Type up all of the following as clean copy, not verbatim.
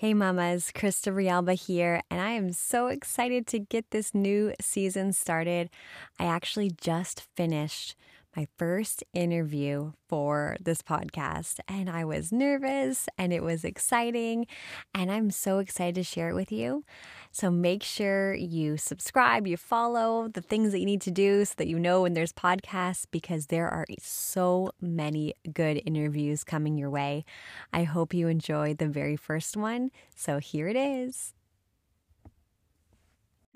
Hey mamas, Krista Rialba here, and I am so excited to get this new season started. I actually just finished my first interview for this podcast, and I was nervous, and it was exciting, and I'm so excited to share it with you. So make sure you subscribe, you follow the things that you need to do so that you know when there's podcasts, because there are so many good interviews coming your way. I hope you enjoyed the very first one. So here it is.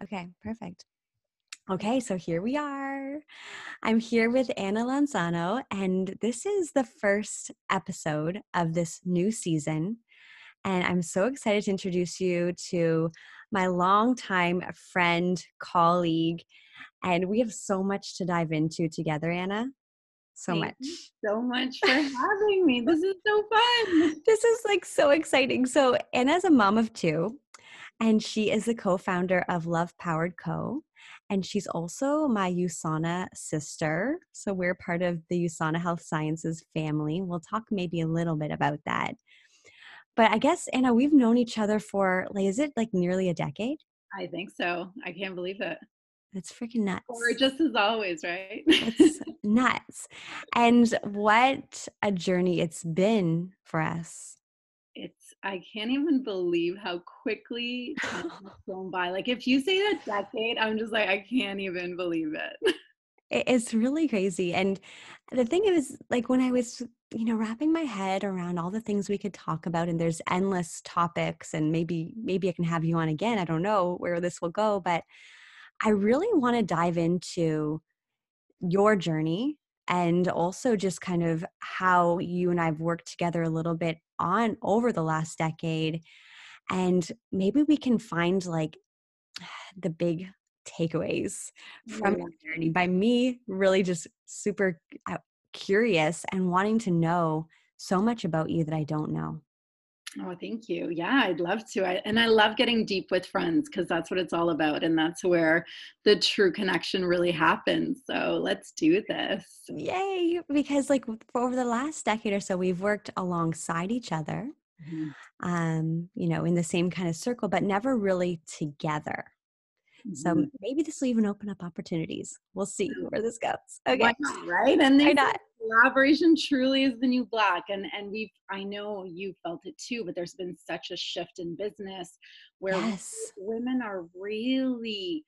Okay, perfect. Okay, so here we are. I'm here with Anna Lanzano, and this is the first episode of this new season. And I'm so excited to introduce you to my longtime friend, colleague, and we have so much to dive into together, Anna. Thank you so much for having me. This is so fun. This is like so exciting. So Anna's a mom of two, and she is the co-founder of Love Powered Co. And she's also my USANA sister. So we're part of the USANA Health Sciences family. We'll talk maybe a little bit about that. But I guess, Anna, we've known each other for, like, is it like nearly a decade? I think so. I can't believe it. That's freaking nuts. Or just as always, right? It's nuts. And what a journey it's been for us. I can't even believe how quickly time has gone by. Like, if you say that decade, I'm just like, I can't even believe it. It's really crazy. And the thing is, like, when I was, wrapping my head around all the things we could talk about, and there's endless topics, and maybe I can have you on again. I don't know where this will go, but I really want to dive into your journey and also just kind of how you and I've worked together a little bit on over the last decade, and maybe we can find like the big takeaways from your journey by me really just super curious and wanting to know so much about you that I don't know. Oh, thank you. Yeah, I'd love to. I love getting deep with friends, because that's what it's all about. And that's where the true connection really happens. So let's do this. Yay. Because like over the last decade or so, we've worked alongside each other, mm-hmm. In the same kind of circle, but never really together. Mm-hmm. So maybe this will even open up opportunities. We'll see where this goes. Okay. Why not, right? And then collaboration truly is the new black. And I know you felt it too, but there's been such a shift in business where women are really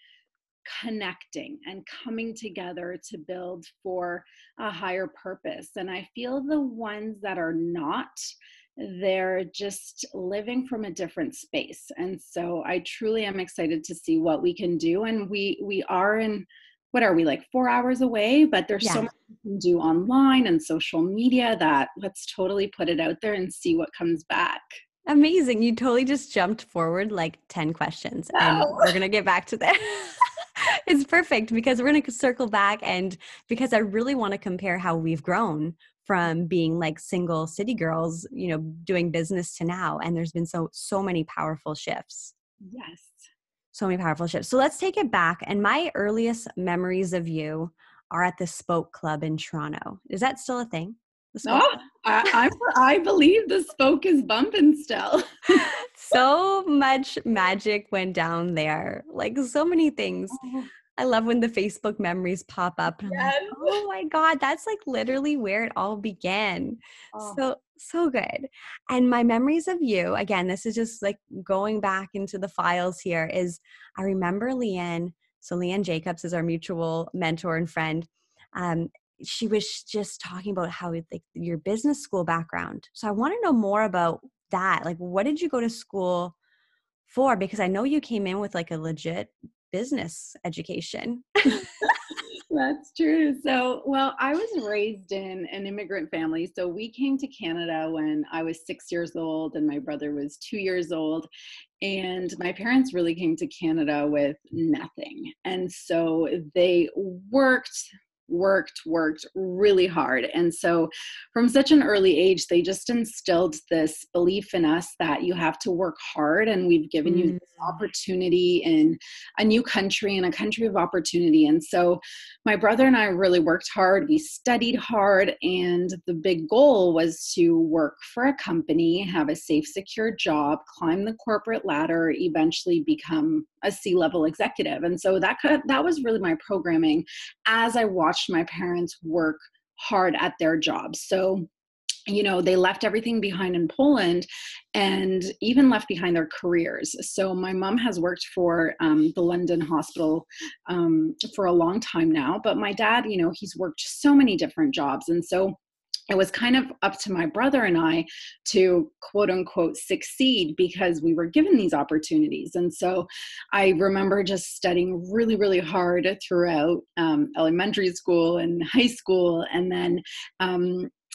connecting and coming together to build for a higher purpose. And I feel the ones that are not, they're just living from a different space. And so I truly am excited to see what we can do. And we are in, what are we, like 4 hours away? But there's so much we can do online and social media that let's totally put it out there and see what comes back. Amazing. You totally just jumped forward like 10 questions. Wow. And we're going to get back to that. It's perfect, because we're going to circle back, and because I really want to compare how we've grown from being like single city girls, doing business to now. And there's been so many powerful shifts. Yes. So many powerful shifts. So let's take it back. And my earliest memories of you are at the Spoke Club in Toronto. Is that still a thing? I believe the Spoke is bumping still. So much magic went down there. Like so many things. I love when the Facebook memories pop up. And I'm like, oh my God, that's like literally where it all began. Oh. So good. And my memories of you, again, this is just like going back into the files here, is I remember Leanne. So Leanne Jacobs is our mutual mentor and friend. She was just talking about how like your business school background. So I want to know more about that. Like, what did you go to school for? Because I know you came in with like a legit business education. That's true. So, I was raised in an immigrant family. So we came to Canada when I was 6 years old and my brother was 2 years old. And my parents really came to Canada with nothing. And so they worked worked really hard. And so from such an early age, they just instilled this belief in us that you have to work hard. And we've given you this opportunity in a new country and a country of opportunity. And so my brother and I really worked hard. We studied hard. And the big goal was to work for a company, have a safe, secure job, climb the corporate ladder, eventually become a C-level executive. And so that was really my programming as I watched my parents work hard at their jobs. So, you know, they left everything behind in Poland and even left behind their careers. So my mom has worked for the London Hospital for a long time now, but my dad, you know, he's worked so many different jobs. And so it was kind of up to my brother and I to quote unquote succeed because we were given these opportunities. And so I remember just studying really, really hard throughout elementary school and high school. And then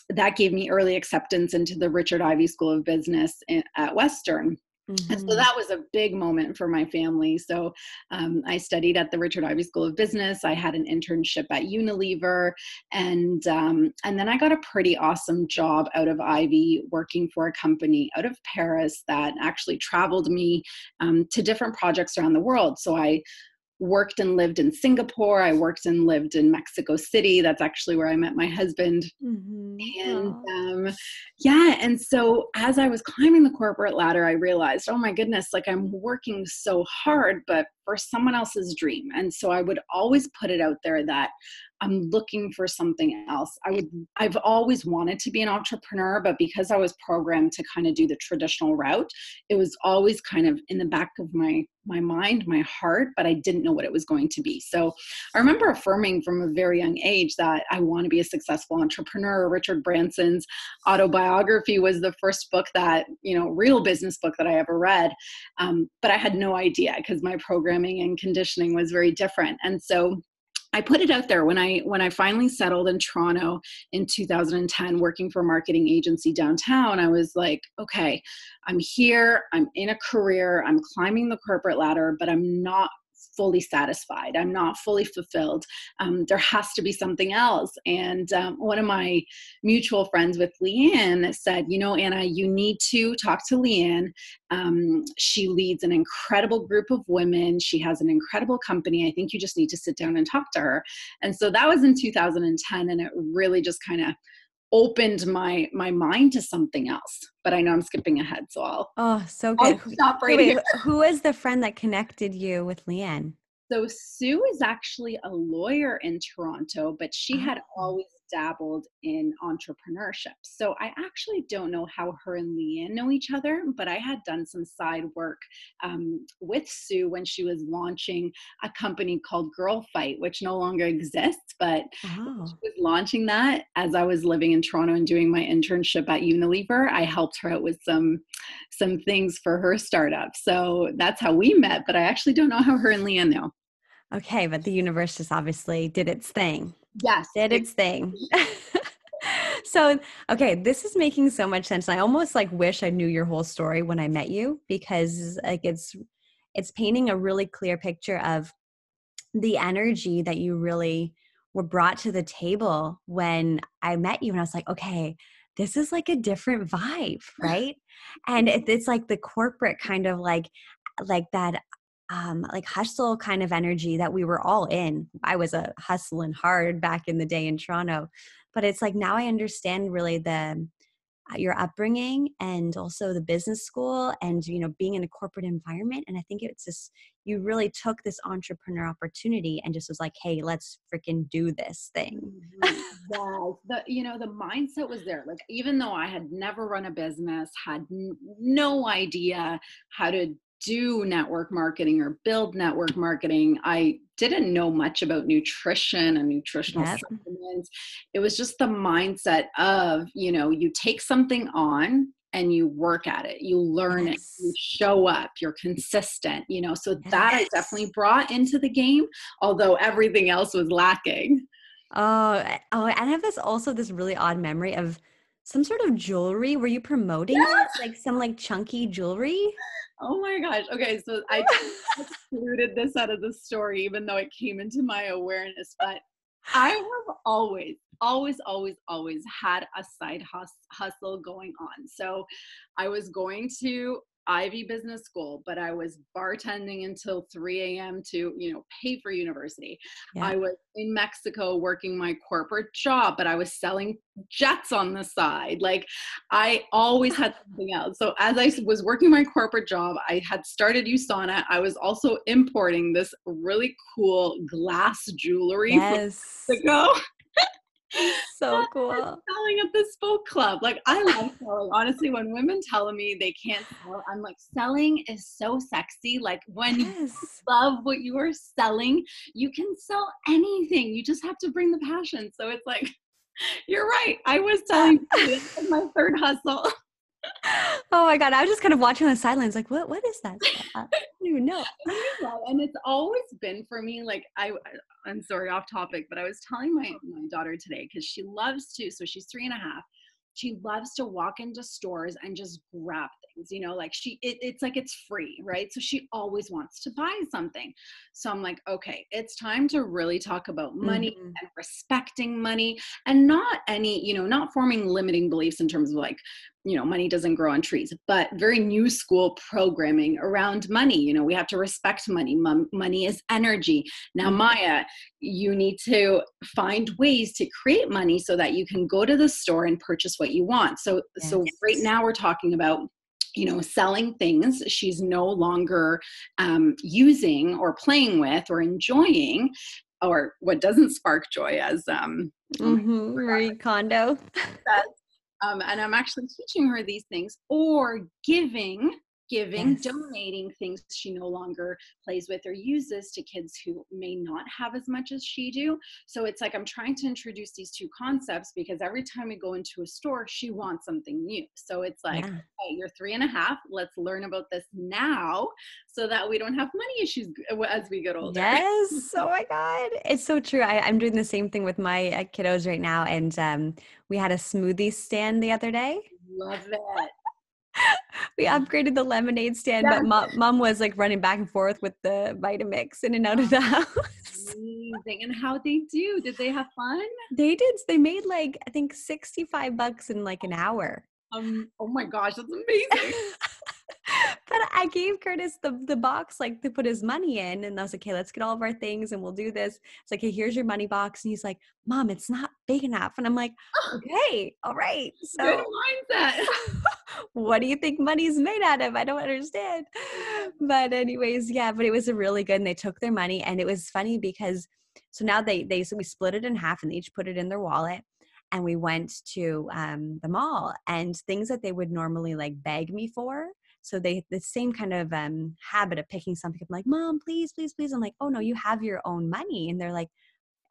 that gave me early acceptance into the Richard Ivey School of Business at Western. Mm-hmm. And so that was a big moment for my family. So I studied at the Richard Ivey School of Business. I had an internship at Unilever. And then I got a pretty awesome job out of Ivey working for a company out of Paris that actually traveled me to different projects around the world. So I worked and lived in Singapore. I worked and lived in Mexico City. That's actually where I met my husband. Mm-hmm. And yeah. And so as I was climbing the corporate ladder, I realized, oh my goodness, like I'm working so hard, but for someone else's dream. And so I would always put it out there that I'm looking for something else. I've always wanted to be an entrepreneur, but because I was programmed to kind of do the traditional route, it was always kind of in the back of my mind, my heart, but I didn't know what it was going to be. So I remember affirming from a very young age that I want to be a successful entrepreneur. Richard Branson's autobiography was the first book that, you know, real business book that I ever read. But I had no idea because my programming and conditioning was very different. And so I put it out there when I finally settled in Toronto in 2010, working for a marketing agency downtown. I was like, okay, I'm here, I'm in a career, I'm climbing the corporate ladder, but I'm not fully satisfied. I'm not fully fulfilled. There has to be something else. And one of my mutual friends with Leanne said, you know, Anna, you need to talk to Leanne. She leads an incredible group of women. She has an incredible company. I think you just need to sit down and talk to her. And so that was in 2010. And it really just kind of opened my mind to something else, but I know I'm skipping ahead. So I'll stop right here. Who is the friend that connected you with Leanne? So Sue is actually a lawyer in Toronto, but she had always dabbled in entrepreneurship. So I actually don't know how her and Leanne know each other, but I had done some side work with Sue when she was launching a company called Girl Fight, which no longer exists, but she was launching that as I was living in Toronto and doing my internship at Unilever. I helped her out with some things for her startup. So that's how we met, but I actually don't know how her and Leanne know. Okay, but the universe just obviously did its thing. Yes. Did its thing. So, okay, this is making so much sense. And I almost like wish I knew your whole story when I met you, because like it's painting a really clear picture of the energy that you really were brought to the table when I met you. And I was like, okay, this is like a different vibe, right? And it's like the corporate kind of like that like hustle kind of energy that we were all in. I was a hustling hard back in the day in Toronto, but it's like now I understand really your upbringing and also the business school and, you know, being in a corporate environment. And I think it's just, you really took this entrepreneur opportunity and just was like, hey, let's freaking do this thing. Wow. The mindset was there. Like, even though I had never run a business, had no idea how to do network marketing or build network marketing. I didn't know much about nutrition and nutritional supplements. It was just the mindset of, you know, you take something on and you work at it, you learn it, you show up, you're consistent, you know, so that I definitely brought into the game, although everything else was lacking. Oh, and I have this really odd memory of some sort of jewelry. Were you promoting it? Like some like chunky jewelry? Oh my gosh. Okay. So I excluded this out of the story, even though it came into my awareness, but I have always had a side hustle going on. So I was going to Ivy Business School, but I was bartending until 3 a.m. to, you know, pay for university. Yeah. I was in Mexico working my corporate job, but I was selling jets on the side. Like, I always had something else. So as I was working my corporate job, I had started USANA. I was also importing this really cool glass jewelry from Mexico. So cool. Selling at the Spoke Club. Like, I love selling. Honestly, when women tell me they can't sell, I'm like, selling is so sexy. Like, when you love what you are selling, you can sell anything. You just have to bring the passion. So it's like, you're right. I was selling. This is my third hustle. Oh my God. I was just kind of watching on the sidelines, like, what is that? I don't even know. And it's always been for me, like, I'm sorry, off topic, but I was telling my daughter today, because she loves to, so she's 3.5. She loves to walk into stores and just grab things, you know, like it's like it's free, right? So she always wants to buy something. So I'm like, okay, it's time to really talk about money and respecting money, and not any, you know, not forming limiting beliefs in terms of, like, you know, money doesn't grow on trees, but very new school programming around money. You know, we have to respect money. Money is energy. Now, Maya, you need to find ways to create money so that you can go to the store and purchase what you want. So, right now we're talking about, you know, selling things she's no longer using or playing with or enjoying, or what doesn't spark joy, as Marie Kondo says. And I'm actually teaching her these things, or giving, donating things she no longer plays with or uses to kids who may not have as much as she do. So it's like, I'm trying to introduce these two concepts, because every time we go into a store, she wants something new. So it's like, hey, you're 3.5. Let's learn about this now so that we don't have money issues as we get older. Yes. Oh my God. It's so true. I'm doing the same thing with my kiddos right now. And we had a smoothie stand the other day. Love it. We upgraded the lemonade stand, but mom was like running back and forth with the Vitamix in and out of the house. Amazing. And how they do? Did they have fun? They did. They made, like, I think $65 in like an hour. Oh my gosh, that's amazing. But I gave Curtis the box, like, to put his money in, and I was like, okay, let's get all of our things and we'll do this. It's like, hey, here's your money box. And he's like, Mom, it's not big enough. And I'm like, okay, all right. So good mindset. What do you think money's made out of? I don't understand. But anyways, yeah, but it was a really good, and they took their money, and it was funny because, so now so we split it in half, and they each put it in their wallet. And we went to the mall, and things that they would normally, like, beg me for. So the same kind of habit of picking something up, like, Mom, please, please, please. I'm like, oh no, you have your own money. And they're like,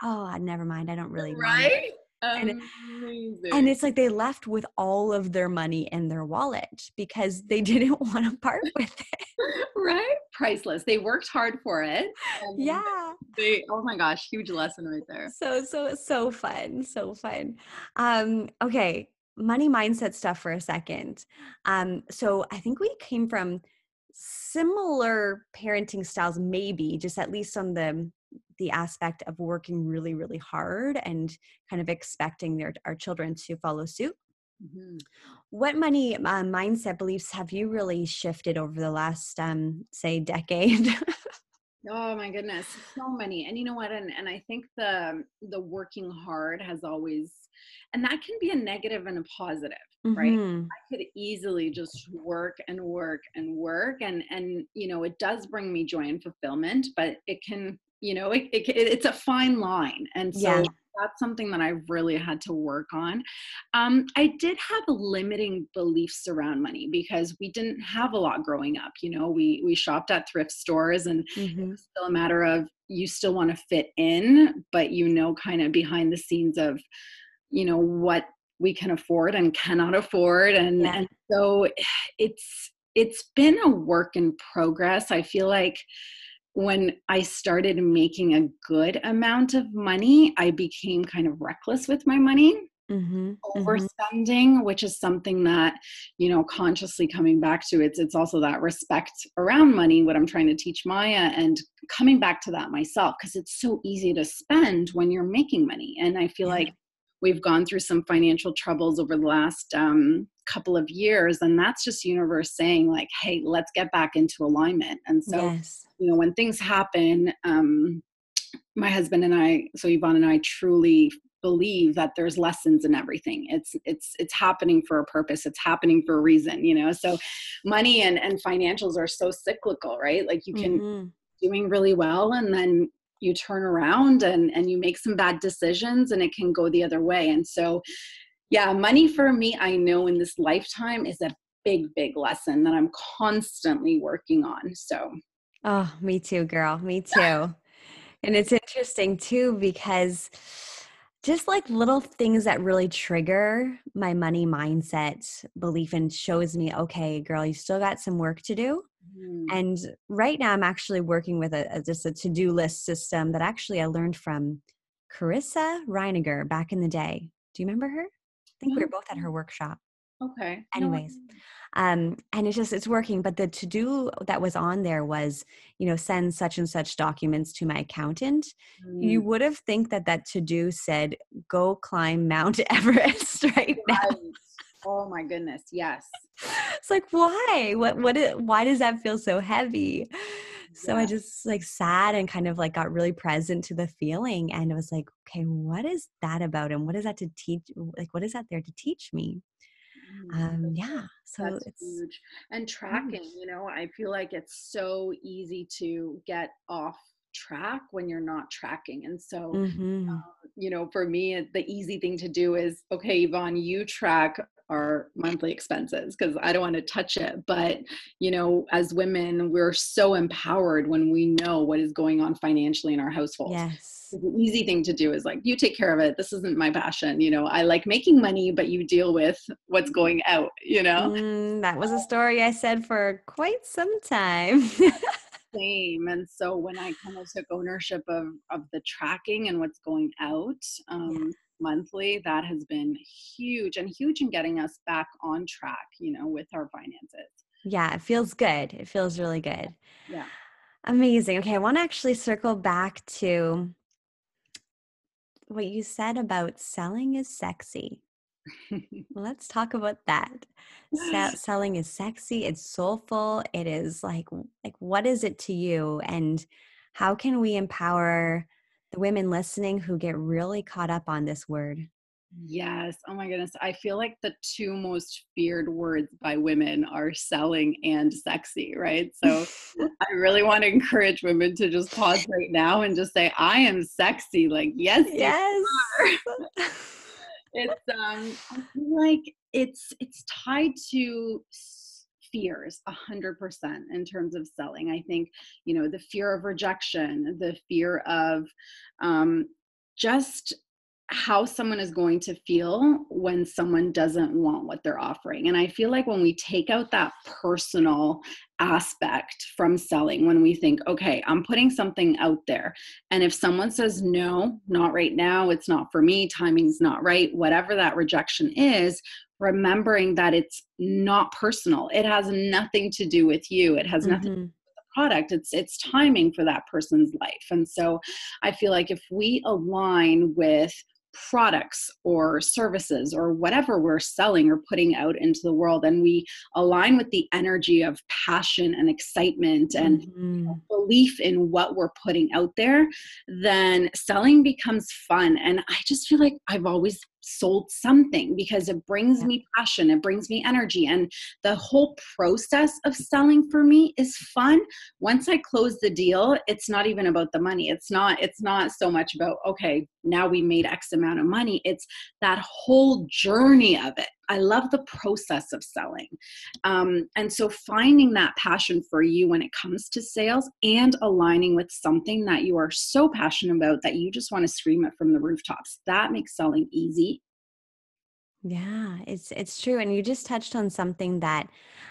oh, never mind. I don't really want it. And it's like, they left with all of their money in their wallet because they didn't want to part with it. Right? Priceless. They worked hard for it. Yeah. Oh my gosh. Huge lesson right there. So fun. So fun. Okay. Money mindset stuff for a second. So I think we came from similar parenting styles, maybe, just at least on the aspect of working really, really hard and kind of expecting our children to follow suit. Mm-hmm. What money mindset beliefs have you really shifted over the last, say, decade? Oh my goodness, so many. And you know what? And I think the working hard has always, and that can be a negative and a positive, right? I could easily just work and work and work, and you know, it does bring me joy and fulfillment, but it can, you know, it's a fine line, and so. Yeah. That's something that I really had to work on. I did have limiting beliefs around money because we didn't have a lot growing up. You know, we shopped at thrift stores, and it was still a matter of, you still want to fit in, but you know, kind of behind the scenes of, you know, what we can afford and cannot afford. And so it's been a work in progress. I feel like when I started making a good amount of money, I became kind of reckless with my money. Mm-hmm. Overspending, which is something that, you know, consciously coming back to, it's also that respect around money, what I'm trying to teach Maya, and coming back to that myself, because it's so easy to spend when you're making money. And I feel like we've gone through some financial troubles over the last couple of years, and that's just universe saying like, hey, let's get back into alignment. And so, you know, when things happen, my husband and I, so Yvonne and I truly believe that there's lessons in everything. It's happening for a purpose. It's happening for a reason, you know? So money and financials are so cyclical, right? Like you can doing really well, and then you turn around and you make some bad decisions, and it can go the other way. And so, yeah, money for me, I know in this lifetime is a big, big lesson that I'm constantly working on. So. Oh, me too, girl. Me too. And it's interesting too, because just like little things that really trigger my money mindset belief and shows me, okay, girl, you still got some work to do. Mm-hmm. And right now I'm actually working with just a to-do list system that actually I learned from Carissa Reiniger back in the day. Do you remember her? I think we were both at her workshop. Okay. Anyways, and it's working. But the to-do that was on there was, you know, send such and such documents to my accountant. Mm. You would have think that to-do said, go climb Mount Everest right now. Oh my goodness. Yes. It's like, why? Why does that feel so heavy? Yeah. So I just like sat and kind of like got really present to the feeling. And it was like, okay, what is that about? And what is that to teach? Like, what is that there to teach me? So that's huge. And tracking, you know, I feel like it's so easy to get off track when you're not tracking. And so, you know, for me, the easy thing to do is, okay, Yvonne, you track our monthly expenses, because I don't want to touch it. But, you know, as women, we're so empowered when we know what is going on financially in our household. Yes. So the easy thing to do is like, you take care of it. This isn't my passion. You know, I like making money, but you deal with what's going out, you know? That was a story I said for quite some time. Same. And so when I kind of took ownership of the tracking and what's going out monthly, that has been huge in getting us back on track, you know, with our finances. Yeah, it feels good. It feels really good. Yeah. Amazing. Okay. I want to actually circle back to what you said about selling is sexy. Let's talk about that. Selling is sexy. It's soulful. It is like, what is it to you? And how can we empower the women listening who get really caught up on this word? Yes. Oh my goodness. I feel like the two most feared words by women are selling and sexy, right? So I really want to encourage women to just pause right now and just say, I am sexy. Like, yes. It's I feel like it's tied to fears 100% in terms of selling. I think, you know, the fear of rejection, the fear of just how someone is going to feel when someone doesn't want what they're offering. And I feel like when we take out that personal aspect from selling, when we think, okay, I'm putting something out there, and if someone says, no, not right now, it's not for me, timing's not right, whatever that rejection is, remembering that it's not personal. It has nothing to do with you. It has nothing to do product. It's timing for that person's life. And so I feel like if we align with products or services or whatever we're selling or putting out into the world, and we align with the energy of passion and excitement and belief in what we're putting out there, then selling becomes fun. And I just feel like I've always sold something because it brings me passion, it brings me energy. And the whole process of selling for me is fun. Once I close the deal, it's not even about the money. It's not so much about, okay, now we made X amount of money. It's that whole journey of it. I love the process of selling. And so finding that passion for you when it comes to sales and aligning with something that you are so passionate about that you just want to scream it from the rooftops, that makes selling easy. Yeah, it's true. And you just touched on something that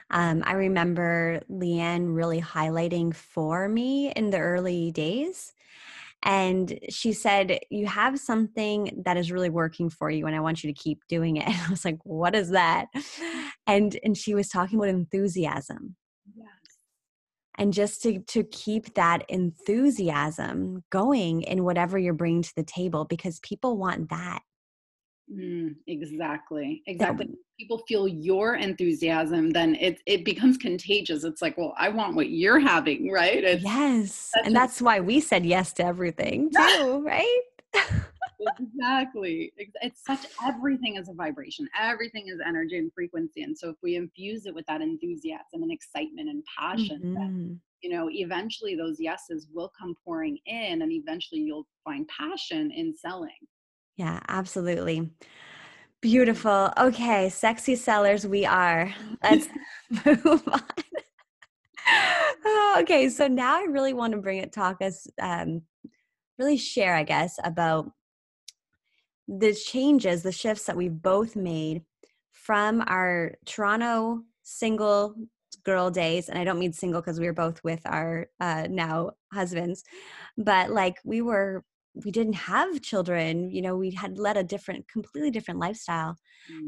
I remember Leanne really highlighting for me in the early days. And she said, you have something that is really working for you and I want you to keep doing it. And I was like, what is that? And she was talking about enthusiasm. Yes. And just to keep that enthusiasm going in whatever you're bringing to the table, because people want that. Exactly. If people feel your enthusiasm, then it becomes contagious. It's like, well, I want what you're having, right? Yes. And that's why we said yes to everything too, right? Exactly. It's such, everything is a vibration. Everything is energy and frequency. And so if we infuse it with that enthusiasm and excitement and passion, then, you know, eventually those yeses will come pouring in and eventually you'll find passion in selling. Yeah, absolutely. Beautiful. Okay, sexy sellers we are. Let's move on. Okay, so now I really want to share, I guess, about the changes, the shifts that we've both made from our Toronto single girl days. And I don't mean single because we were both with our now husbands, but like we didn't have children, you know, we had led a completely different lifestyle.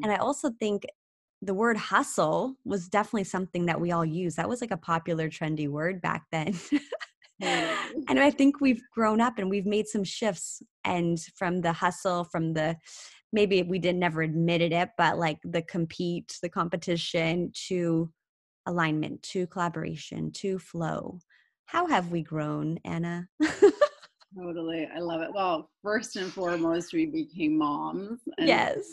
And I also think the word hustle was definitely something that we all used. That was like a popular, trendy word back then. And I think we've grown up and we've made some shifts, and from the hustle, from the, maybe we didn't never admitted it, but like the competition, to alignment, to collaboration, to flow. How have we grown, Anna? Totally. I love it. Well, first and foremost, we became moms. And yes.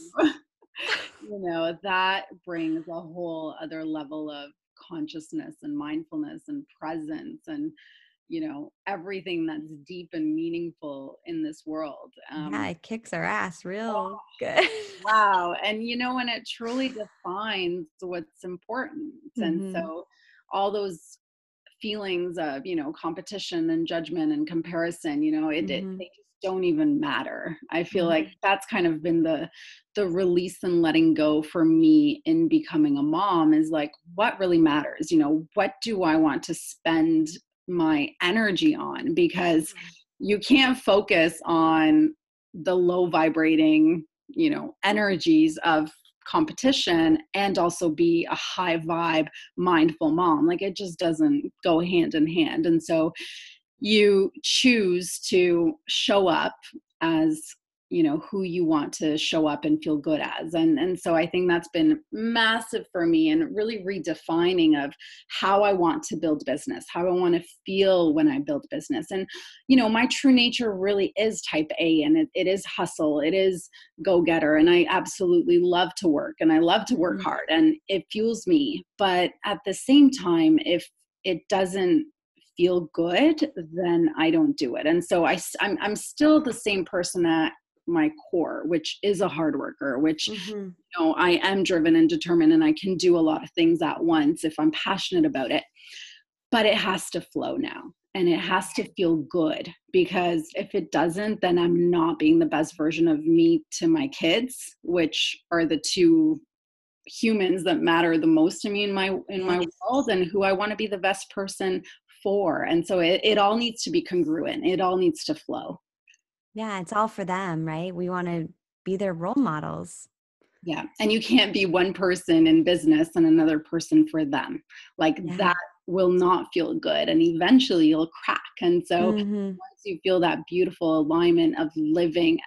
You know, that brings a whole other level of consciousness and mindfulness and presence and, you know, everything that's deep and meaningful in this world. It kicks our ass real good. Wow. And, you know, and it truly defines what's important. And so all those feelings of, you know, competition and judgment and comparison, you know, they just don't even matter. I feel like that's kind of been the release and letting go for me in becoming a mom, is like, what really matters? You know, what do I want to spend my energy on? Because you can't focus on the low vibrating, you know, energies of competition and also be a high vibe, mindful mom. Like, it just doesn't go hand in hand. And so you choose to show up as, you know, who you want to show up and feel good as. And so I think that's been massive for me, and really redefining of how I want to build business, how I want to feel when I build business. And, you know, my true nature really is type A, and it is hustle. It is go-getter. And I absolutely love to work, and I love to work hard, and it fuels me. But at the same time, if it doesn't feel good, then I don't do it. And so I'm still the same person that my core, which is a hard worker, which, you know, I am driven and determined, and I can do a lot of things at once if I'm passionate about it, but it has to flow now. And it has to feel good, because if it doesn't, then I'm not being the best version of me to my kids, which are the two humans that matter the most to me in my world, and who I want to be the best person for. And so it all needs to be congruent. It all needs to flow. Yeah, it's all for them, right? We want to be their role models. Yeah, and you can't be one person in business and another person for them. Like, that will not feel good, and eventually you'll crack. And so once you feel that beautiful alignment of living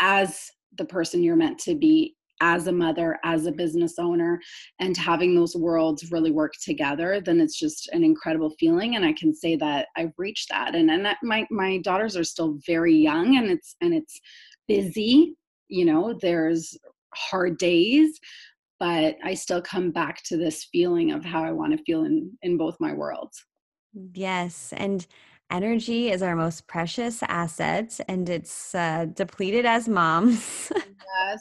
as the person you're meant to be, as a mother, as a business owner, and having those worlds really work together, then it's just an incredible feeling. And I can say that I've reached that. And that my daughters are still very young, and it's busy, you know, there's hard days, but I still come back to this feeling of how I want to feel in both my worlds. Yes. And energy is our most precious asset, and it's depleted as moms. Yes.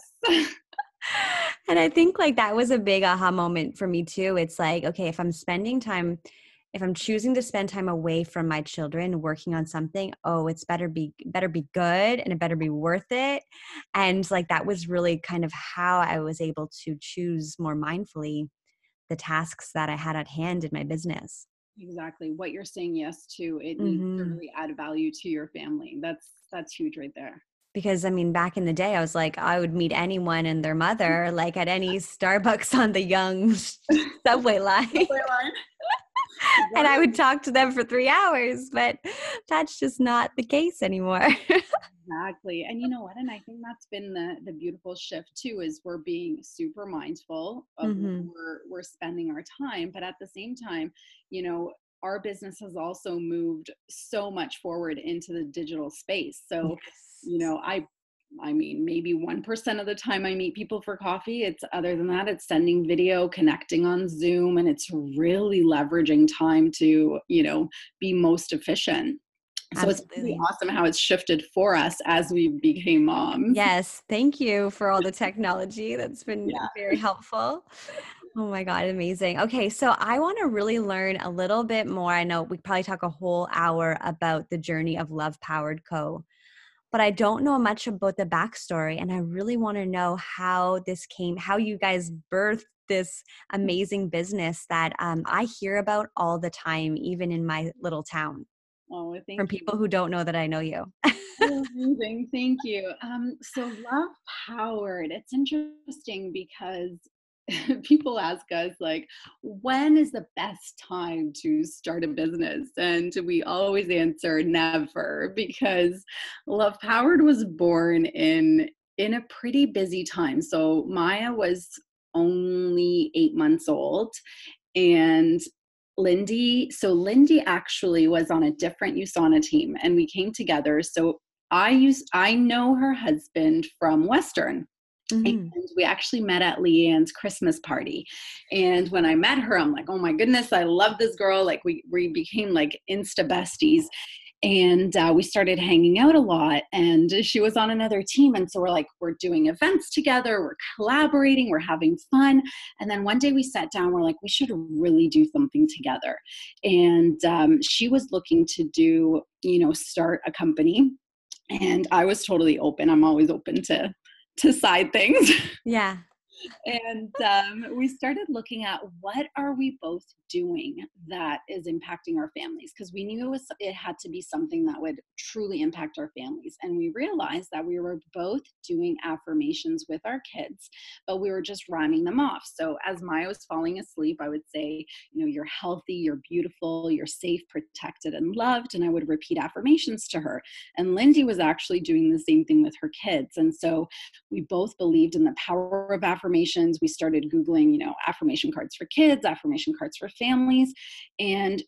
And I think like that was a big aha moment for me too. It's like, okay, if I'm choosing to spend time away from my children working on something, it's better be good, and it better be worth it. And like, that was really kind of how I was able to choose more mindfully the tasks that I had at hand in my business. Exactly. What you're saying yes to, it needs to really add value to your family. That's huge right there. Because I mean, back in the day, I was like, I would meet anyone and their mother, like at any Starbucks on the Young subway line. And I would talk to them for 3 hours, but that's just not the case anymore. Exactly. And you know what? And I think that's been the beautiful shift too, is we're being super mindful of where we're spending our time. But at the same time, you know, our business has also moved so much forward into the digital space. So, you know, I mean, maybe 1% of the time I meet people for coffee. It's other than that, it's sending video, connecting on Zoom, and it's really leveraging time to, you know, be most efficient. So it's really awesome how it's shifted for us as we became moms. Yes. Thank you for all the technology. That's been very helpful. Oh my God. Amazing. Okay. So I want to really learn a little bit more. I know we probably talk a whole hour about the journey of Love Powered Co, but I don't know much about the backstory. And I really want to know how this came, how you guys birthed this amazing business that I hear about all the time, even in my little town. Oh, thank From people you. Who don't know that I know you. Amazing. Thank you. So Love Powered, it's interesting because people ask us, like, when is the best time to start a business? And we always answer never, because Love Powered was born in a pretty busy time. So Maya was only 8 months old, and Lindy actually was on a different USANA team, and we came together. So I know her husband from Western, and we actually met at Leanne's Christmas party. And when I met her, I'm like, oh my goodness, I love this girl. Like we became like Insta besties, and we started hanging out a lot, and she was on another team. And so we're like, we're doing events together, we're collaborating, we're having fun. And then one day we sat down, we're like, we should really do something together. And she was looking to do, you know, start a company. And I was totally open. I'm always open to side things. Yeah. And we started looking at what are we both doing that is impacting our families, because we knew it had to be something that would truly impact our families. And we realized that we were both doing affirmations with our kids, but we were just rhyming them off. So as Maya was falling asleep, I would say, you know, you're healthy, you're beautiful, you're safe, protected, and loved. And I would repeat affirmations to her. And Lindy was actually doing the same thing with her kids. And so we both believed in the power of affirmations. We started Googling, you know, affirmation cards for kids, affirmation cards for families. And,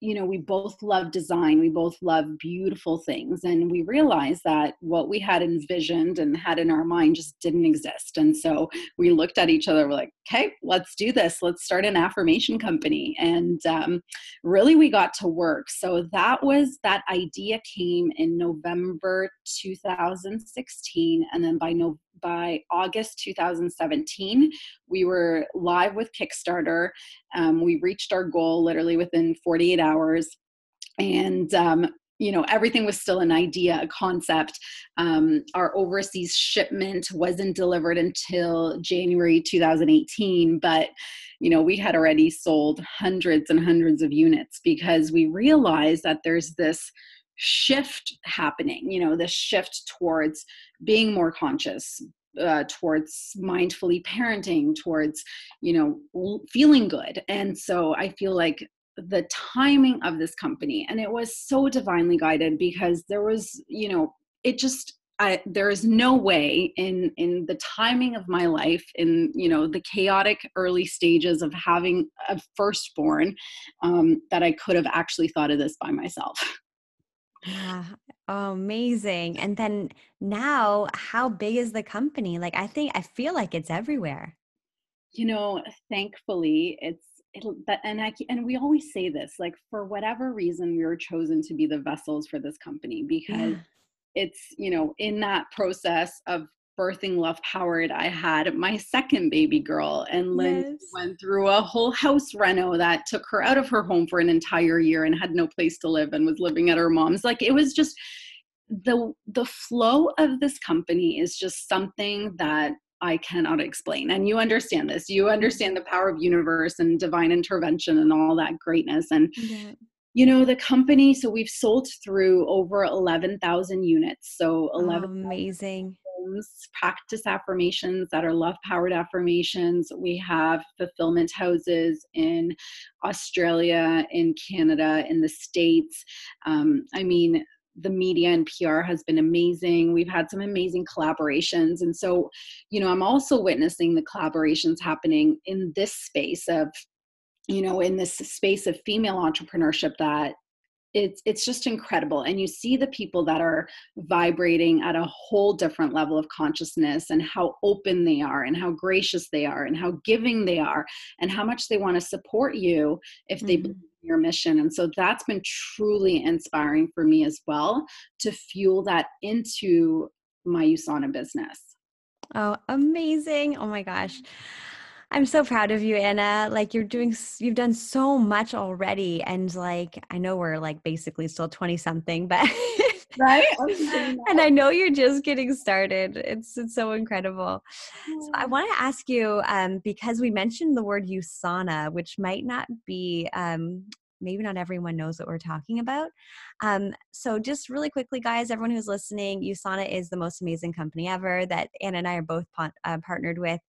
you know, we both love design. We both love beautiful things. And we realized that what we had envisioned and had in our mind just didn't exist. And so we looked at each other. We're like, okay, let's do this. Let's start an affirmation company. And really, we got to work. So that idea came in November 2016. And then by August 2017, we were live with Kickstarter. We reached our goal literally within 48 hours. And, you know, everything was still an idea, a concept. Our overseas shipment wasn't delivered until January 2018. But, you know, we had already sold hundreds and hundreds of units, because we realized that there's this shift happening, you know, the shift towards being more conscious, towards mindfully parenting, towards, you know, feeling good. And so I feel like the timing of this company, and it was so divinely guided, because there was, you know, it just, there is no way in the timing of my life, in, you know, the chaotic early stages of having a firstborn, that I could have actually thought of this by myself. Yeah. Oh, amazing. And then now, how big is the company? Like, I feel like it's everywhere. You know, thankfully and we always say this, like, for whatever reason, we were chosen to be the vessels for this company, because it's, you know, in that process of birthing Love Powered, I had my second baby girl, and Lynn went through a whole house reno that took her out of her home for an entire year and had no place to live and was living at her mom's. Like, it was just the flow of this company is just something that I cannot explain. And you understand this. You understand the power of universe and divine intervention and all that greatness. And, you know, the company, so we've sold through over 11,000 units. So 11,000 amazing practice affirmations that are love powered affirmations. We have fulfillment houses in Australia, in Canada, in the States. I mean, the media and PR has been amazing. We've had some amazing collaborations. And so, you know, I'm also witnessing the collaborations happening in this space of, you know, in this space of female entrepreneurship that it's just incredible. And you see the people that are vibrating at a whole different level of consciousness and how open they are and how gracious they are and how giving they are and how much they want to support you if they believe your mission. And so that's been truly inspiring for me as well, to fuel that into my USANA business. Oh, amazing. Oh my gosh. I'm so proud of you, Anna. Like you've done so much already. And like, I know we're like basically still 20 something, but right? And I know you're just getting started. It's so incredible. So I want to ask you, because we mentioned the word USANA, which might not be, maybe not everyone knows what we're talking about. So just really quickly, guys, everyone who's listening, USANA is the most amazing company ever that Anna and I are both partnered with.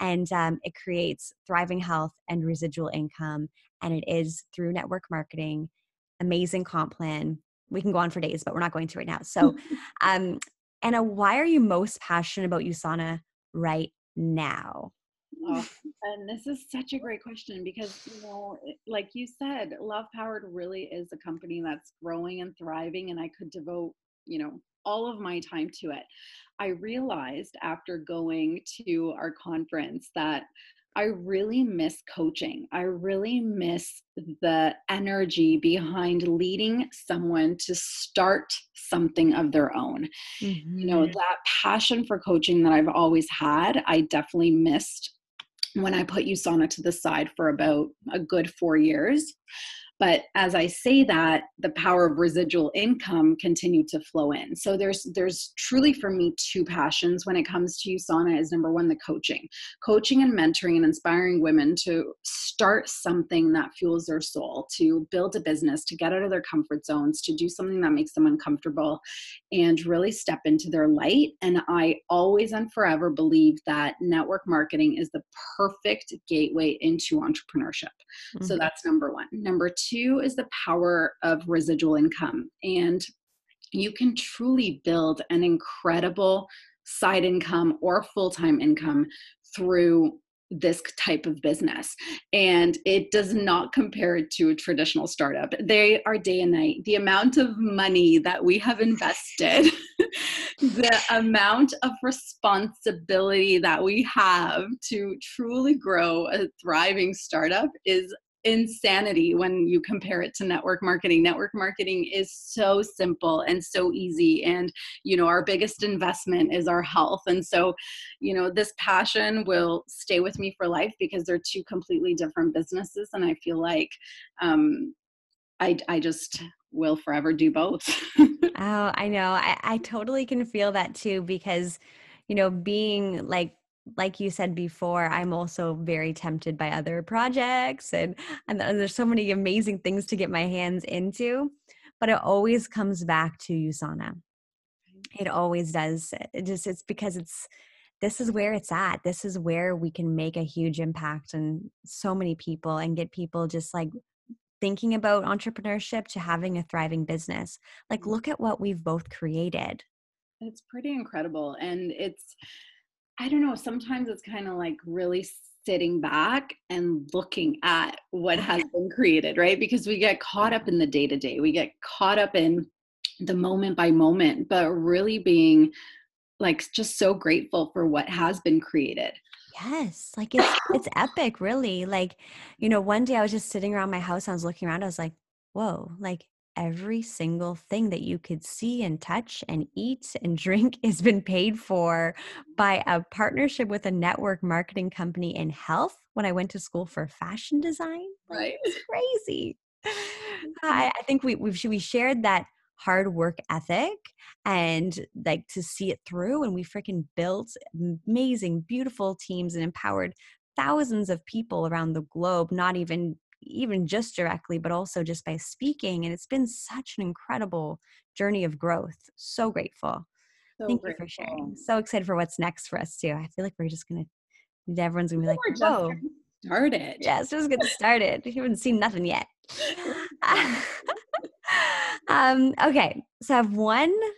And it creates thriving health and residual income. And it is through network marketing, amazing comp plan. We can go on for days, but we're not going to right now. So, Anna, why are you most passionate about USANA right now? Oh, and this is such a great question because, you know, like you said, Love Powered really is a company that's growing and thriving, and I could devote, you know, all of my time to it. I realized after going to our conference that I really miss coaching. I really miss the energy behind leading someone to start something of their own. You know, that passion for coaching that I've always had, I definitely missed when I put USANA to the side for about a good 4 years. But as I say that, the power of residual income continued to flow in. So there's truly for me two passions when it comes to USANA is number one, the coaching and mentoring and inspiring women to start something that fuels their soul, to build a business, to get out of their comfort zones, to do something that makes them uncomfortable and really step into their light. And I always and forever believe that network marketing is the perfect gateway into entrepreneurship. So that's number one. Number two is the power of residual income. And you can truly build an incredible side income or full-time income through this type of business. And it does not compare to a traditional startup. They are day and night. The amount of money that we have invested, the amount of responsibility that we have to truly grow a thriving startup is insanity when you compare it to network marketing. Network marketing is so simple and so easy. And, you know, our biggest investment is our health. And so, you know, this passion will stay with me for life because they're two completely different businesses. And I feel like I just will forever do both. Oh, I know. I totally can feel that too, because, you know, being like you said before, I'm also very tempted by other projects and there's so many amazing things to get my hands into, but it always comes back to USANA. It always does. It's because this is where it's at. This is where we can make a huge impact on so many people and get people just like thinking about entrepreneurship to having a thriving business. Like, look at what we've both created. It's pretty incredible. And it's, I don't know, sometimes it's kind of like really sitting back and looking at what has been created, right? Because we get caught up in the day-to-day. We get caught up in the moment by moment, but really being like just so grateful for what has been created. Yes. Like it's epic, really. Like, you know, one day I was just sitting around my house. I was looking around. I was like, whoa, like every single thing that you could see and touch and eat and drink has been paid for by a partnership with a network marketing company in health when I went to school for fashion design. Right. It's crazy. I think we shared that hard work ethic and like to see it through. And we freaking built amazing, beautiful teams and empowered thousands of people around the globe, not even just directly, but also just by speaking. And it's been such an incredible journey of growth. So grateful. Thank you for sharing. So excited for what's next for us too. I feel like we're just going to, everyone's going to be like, whoa. Started. Yes, just get started. You haven't seen nothing yet. Okay. So I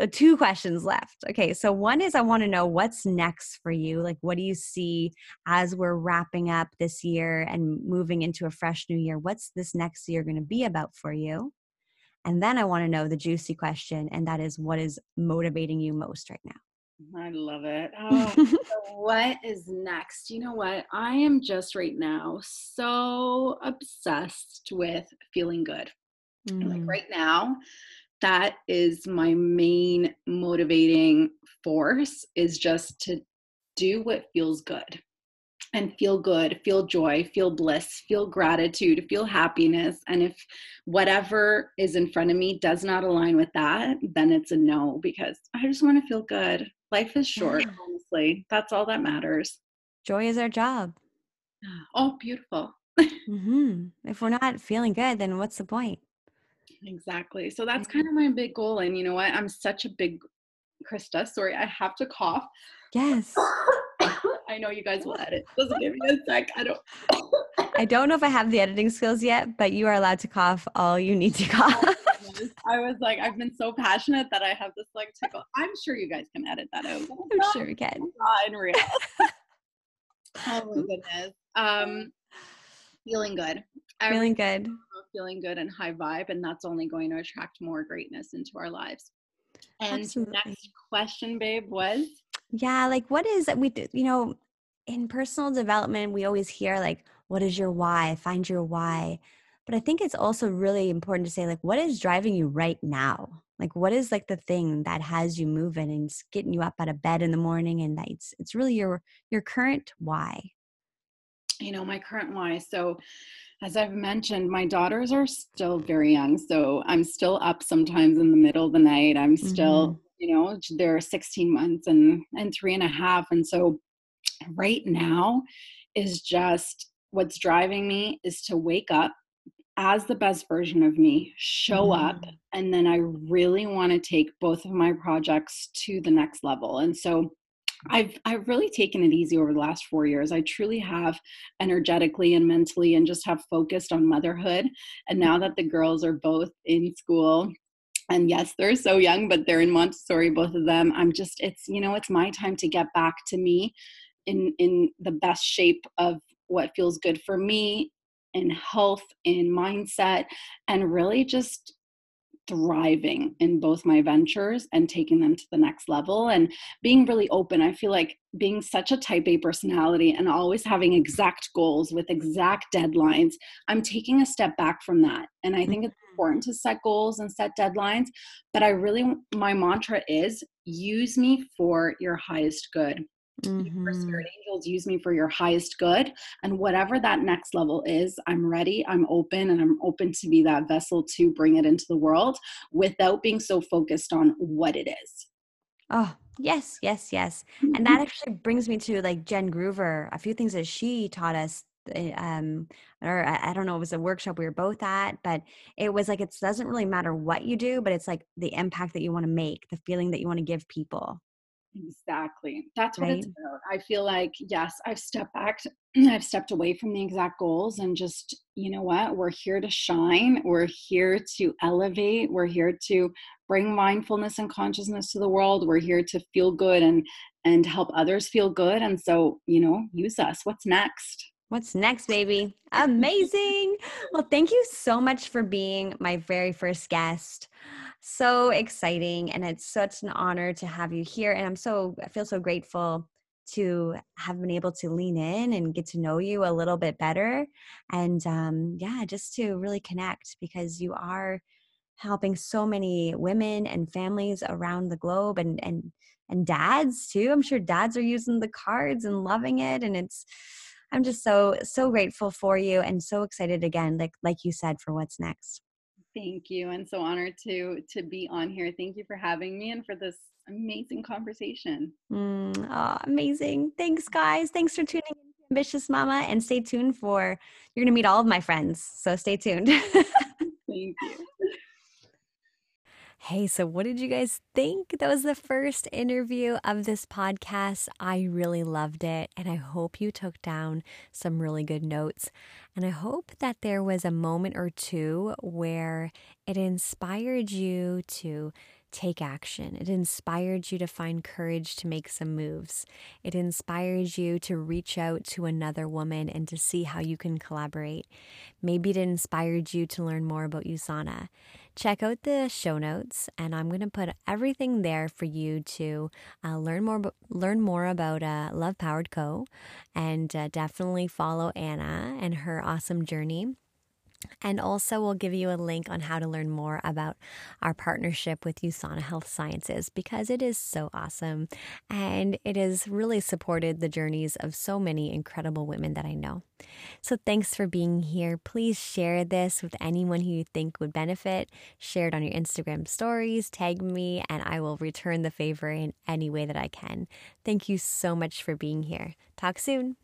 have two questions left. Okay. So one is, I want to know what's next for you. Like, what do you see as we're wrapping up this year and moving into a fresh new year? What's this next year going to be about for you? And then I want to know the juicy question. And that is, what is motivating you most right now? I love it. Oh, so what is next? You know what? I am just right now so obsessed with feeling good. Mm. Like right now, that is my main motivating force, is just to do what feels good and feel good, feel joy, feel bliss, feel gratitude, feel happiness. And if whatever is in front of me does not align with that, then it's a no, because I just want to feel good. Life is short, honestly. That's all that matters. Joy is our job. Oh, beautiful. If we're not feeling good, then what's the point? Exactly. So that's kind of my big goal. And you know what? I'm such a big Krista. Sorry, I have to cough. Yes. I know you guys will edit. Doesn't give me a sec. I don't know if I have the editing skills yet, but you are allowed to cough all you need to cough. I was like, I've been so passionate that I have this like tickle. I'm sure you guys can edit that out. I'm sure we can. Not in real. Oh my goodness. Feeling good. Feeling good. Feeling good and high vibe, and that's only going to attract more greatness into our lives. And absolutely. Next question, babe, was? Yeah, like what is that we do? You know, in personal development, we always hear like, what is your why? Find your why. But I think it's also really important to say like, what is driving you right now? Like, what is like the thing that has you moving and getting you up out of bed in the morning and nights? It's really your current why. You know, my current why. So as I've mentioned, my daughters are still very young. So I'm still up sometimes in the middle of the night. I'm still, you know, they're 16 months and 3.5. And so right now is just what's driving me is to wake up as the best version of me, show up. And then I really want to take both of my projects to the next level. And so I've really taken it easy over the last 4 years. I truly have, energetically and mentally, and just have focused on motherhood. And now that the girls are both in school, and yes, they're so young, but they're in Montessori, both of them, it's my time to get back to me in the best shape of what feels good for me, in health, in mindset, and really just thriving in both my ventures and taking them to the next level and being really open. I feel like being such a type A personality and always having exact goals with exact deadlines, I'm taking a step back from that. And I think it's important to set goals and set deadlines, but my mantra is, use me for your highest good. Your spirit angels, use me for your highest good. And whatever that next level is, I'm ready, I'm open, and I'm open to be that vessel to bring it into the world without being so focused on what it is. Oh, yes, yes, yes. And that actually brings me to like Jen Groover, a few things that she taught us. Or I don't know, it was a workshop we were both at, but it was like, it doesn't really matter what you do, but it's like the impact that you want to make, the feeling that you want to give people. Exactly. That's what it's about. I feel like, yes, I've stepped back. I've stepped away from the exact goals and just, you know what, we're here to shine. We're here to elevate. We're here to bring mindfulness and consciousness to the world. We're here to feel good and help others feel good. And so, you know, use us. What's next? What's next, baby? Amazing. Well, thank you so much for being my very first guest. So exciting. And it's such an honor to have you here. And I feel so grateful to have been able to lean in and get to know you a little bit better. And just to really connect, because you are helping so many women and families around the globe and dads too. I'm sure dads are using the cards and loving it. And I'm just so, so grateful for you and so excited again, like you said, for what's next. Thank you. And so honored to be on here. Thank you for having me and for this amazing conversation. Amazing. Thanks, guys. Thanks for tuning in to Ambitious Mama, and stay tuned for, you're going to meet all of my friends. So stay tuned. Thank you. Hey, so what did you guys think? That was the first interview of this podcast. I really loved it, and I hope you took down some really good notes. And I hope that there was a moment or two where it inspired you to take action. It inspired you to find courage to make some moves. It inspires you to reach out to another woman and to see how you can collaborate. Maybe it inspired you to learn more about USANA. Check out the show notes, and I'm going to put everything there for you to learn more about Love Powered Co. And definitely follow Anna and her awesome journey. And also we'll give you a link on how to learn more about our partnership with USANA Health Sciences, because it is so awesome and it has really supported the journeys of so many incredible women that I know. So thanks for being here. Please share this with anyone who you think would benefit. Share it on your Instagram stories, tag me, and I will return the favor in any way that I can. Thank you so much for being here. Talk soon.